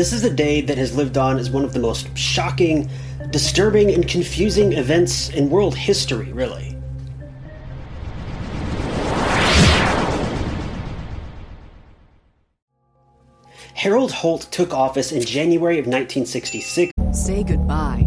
This is a day that has lived on as one of the most shocking, disturbing, and confusing events in world history, really. Harold Holt took office in January of 1966. Say goodbye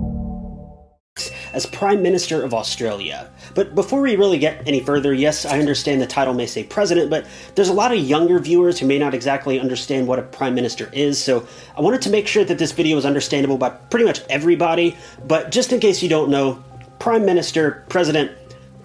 As Prime Minister of Australia. But before we really get any further, yes, I understand the title may say President, but there's a lot of younger viewers who may not exactly understand what a Prime Minister is, so I wanted to make sure that this video was understandable by pretty much everybody, but just in case you don't know, Prime Minister, President,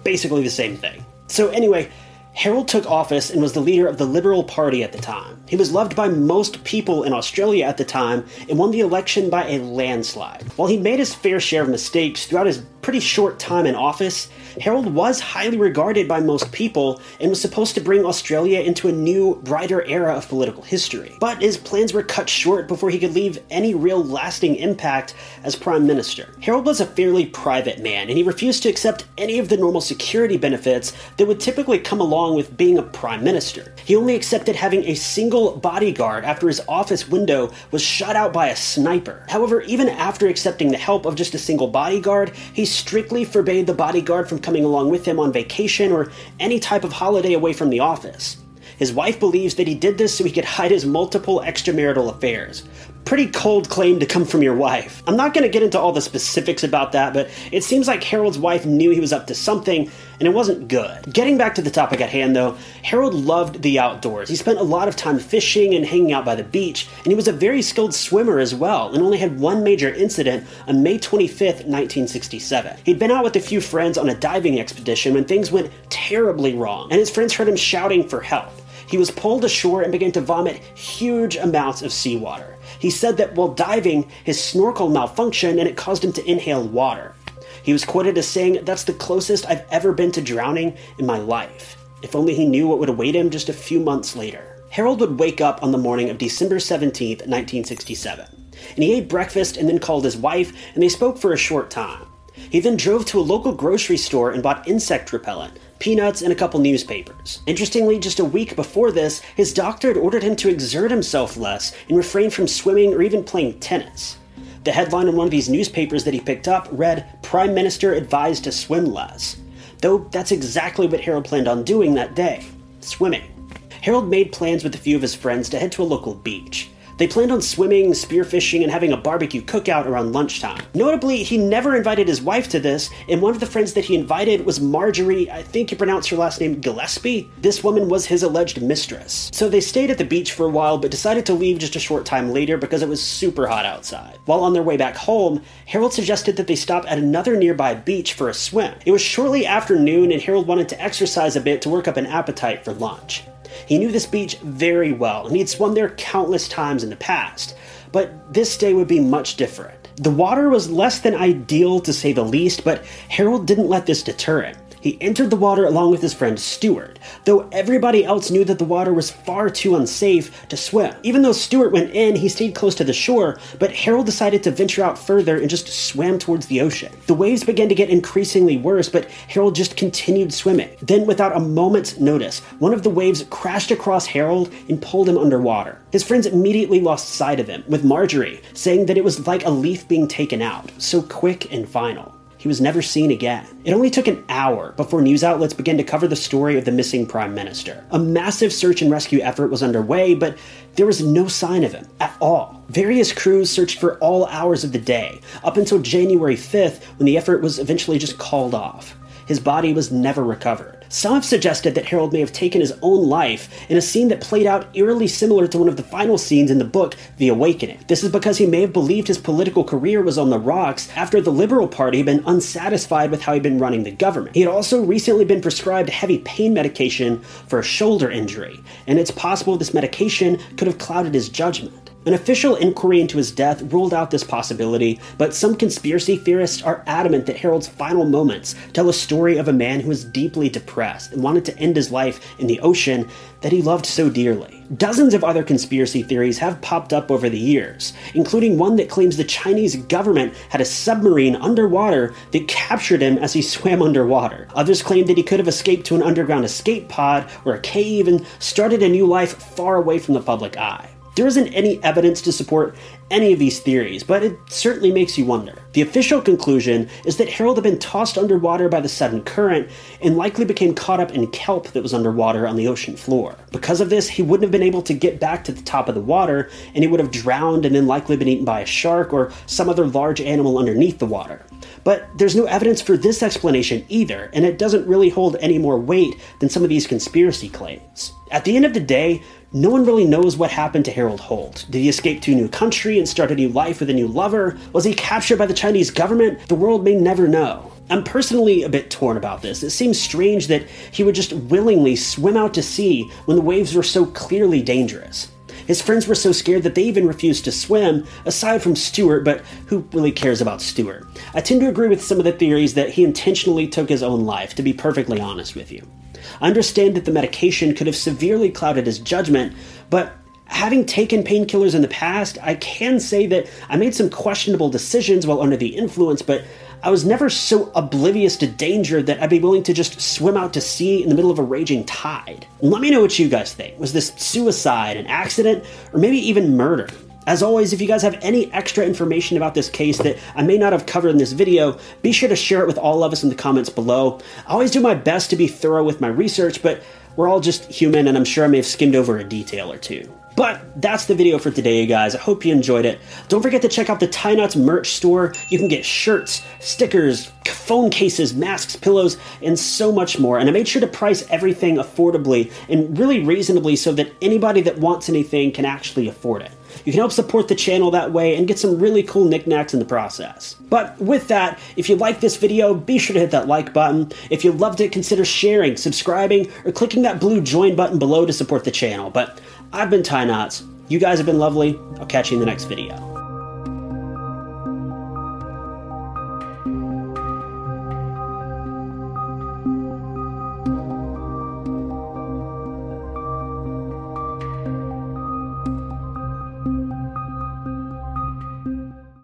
basically the same thing. So anyway, Harold took office and was the leader of the Liberal Party at the time. He was loved by most people in Australia at the time and won the election by a landslide. While he made his fair share of mistakes throughout his pretty short time in office, Harold was highly regarded by most people and was supposed to bring Australia into a new, brighter era of political history. But his plans were cut short before he could leave any real lasting impact as Prime Minister. Harold was a fairly private man, and he refused to accept any of the normal security benefits that would typically come along with being a prime minister. He only accepted having a single bodyguard after his office window was shot out by a sniper. However, even after accepting the help of just a single bodyguard, he strictly forbade the bodyguard from coming along with him on vacation or any type of holiday away from the office. His wife believes that he did this so he could hide his multiple extramarital affairs. Pretty cold claim to come from your wife. I'm not going to get into all the specifics about that, but it seems like Harold's wife knew he was up to something, and it wasn't good. Getting back to the topic at hand, though, Harold loved the outdoors. He spent a lot of time fishing and hanging out by the beach, and he was a very skilled swimmer as well, and only had one major incident on May 25th, 1967. He'd been out with a few friends on a diving expedition when things went terribly wrong, and his friends heard him shouting for help. He was pulled ashore and began to vomit huge amounts of seawater. He said that while diving, his snorkel malfunctioned and it caused him to inhale water. He was quoted as saying, "That's the closest I've ever been to drowning in my life." If only he knew what would await him just a few months later. Harold would wake up on the morning of December 17th, 1967, and he ate breakfast and then called his wife, and they spoke for a short time. He then drove to a local grocery store and bought insect repellent, peanuts, and a couple newspapers. Interestingly, just a week before this, his doctor had ordered him to exert himself less and refrain from swimming or even playing tennis. The headline in one of these newspapers that he picked up read, "Prime Minister advised to swim less." Though that's exactly what Harold planned on doing that day, swimming. Harold made plans with a few of his friends to head to a local beach. They planned on swimming, spearfishing, and having a barbecue cookout around lunchtime. Notably, he never invited his wife to this, and one of the friends that he invited was Marjorie, I think you pronounce her last name, Gillespie. This woman was his alleged mistress. So they stayed at the beach for a while, but decided to leave just a short time later because it was super hot outside. While on their way back home, Harold suggested that they stop at another nearby beach for a swim. It was shortly after noon, and Harold wanted to exercise a bit to work up an appetite for lunch. He knew this beach very well, and he'd swum there countless times in the past, but this day would be much different. The water was less than ideal, to say the least, but Harold didn't let this deter him. He entered the water along with his friend Stuart, though everybody else knew that the water was far too unsafe to swim. Even though Stuart went in, he stayed close to the shore, but Harold decided to venture out further and just swam towards the ocean. The waves began to get increasingly worse, but Harold just continued swimming. Then, without a moment's notice, one of the waves crashed across Harold and pulled him underwater. His friends immediately lost sight of him, with Marjorie saying that it was like a leaf being taken out, so quick and final. He was never seen again. It only took an hour before news outlets began to cover the story of the missing Prime Minister. A massive search and rescue effort was underway, but there was no sign of him at all. Various crews searched for all hours of the day, up until January 5th, when the effort was eventually just called off. His body was never recovered. Some have suggested that Harold may have taken his own life in a scene that played out eerily similar to one of the final scenes in the book, The Awakening. This is because he may have believed his political career was on the rocks after the Liberal Party had been unsatisfied with how he'd been running the government. He had also recently been prescribed heavy pain medication for a shoulder injury, and it's possible this medication could have clouded his judgment. An official inquiry into his death ruled out this possibility, but some conspiracy theorists are adamant that Harold's final moments tell a story of a man who was deeply depressed and wanted to end his life in the ocean that he loved so dearly. Dozens of other conspiracy theories have popped up over the years, including one that claims the Chinese government had a submarine underwater that captured him as he swam underwater. Others claim that he could have escaped to an underground escape pod or a cave and started a new life far away from the public eye. There isn't any evidence to support any of these theories, but it certainly makes you wonder. The official conclusion is that Harold had been tossed underwater by the sudden current and likely became caught up in kelp that was underwater on the ocean floor. Because of this, he wouldn't have been able to get back to the top of the water, and he would have drowned and then likely been eaten by a shark or some other large animal underneath the water. But there's no evidence for this explanation either, and it doesn't really hold any more weight than some of these conspiracy claims. At the end of the day, no one really knows what happened to Harold Holt. Did he escape to a new country and start a new life with a new lover? Was he captured by the Chinese government? The world may never know. I'm personally a bit torn about this. It seems strange that he would just willingly swim out to sea when the waves were so clearly dangerous. His friends were so scared that they even refused to swim, aside from Stuart, but who really cares about Stuart? I tend to agree with some of the theories that he intentionally took his own life, to be perfectly honest with you. I understand that the medication could have severely clouded his judgment, but having taken painkillers in the past, I can say that I made some questionable decisions while under the influence, but I was never so oblivious to danger that I'd be willing to just swim out to sea in the middle of a raging tide. Let me know what you guys think. Was this suicide, an accident, or maybe even murder? As always, if you guys have any extra information about this case that I may not have covered in this video, be sure to share it with all of us in the comments below. I always do my best to be thorough with my research, but we're all just human, and I'm sure I may have skimmed over a detail or two. But that's the video for today, you guys. I hope you enjoyed it. Don't forget to check out the Ty Notts merch store. You can get shirts, stickers, phone cases, masks, pillows, and so much more. And I made sure to price everything affordably and really reasonably so that anybody that wants anything can actually afford it. You can help support the channel that way and get some really cool knickknacks in the process. But with that, if you like this video, be sure to hit that like button. If you loved it, consider sharing, subscribing, or clicking that blue join button below to support the channel. But I've been Ty Notts. You guys have been lovely. I'll catch you in the next video.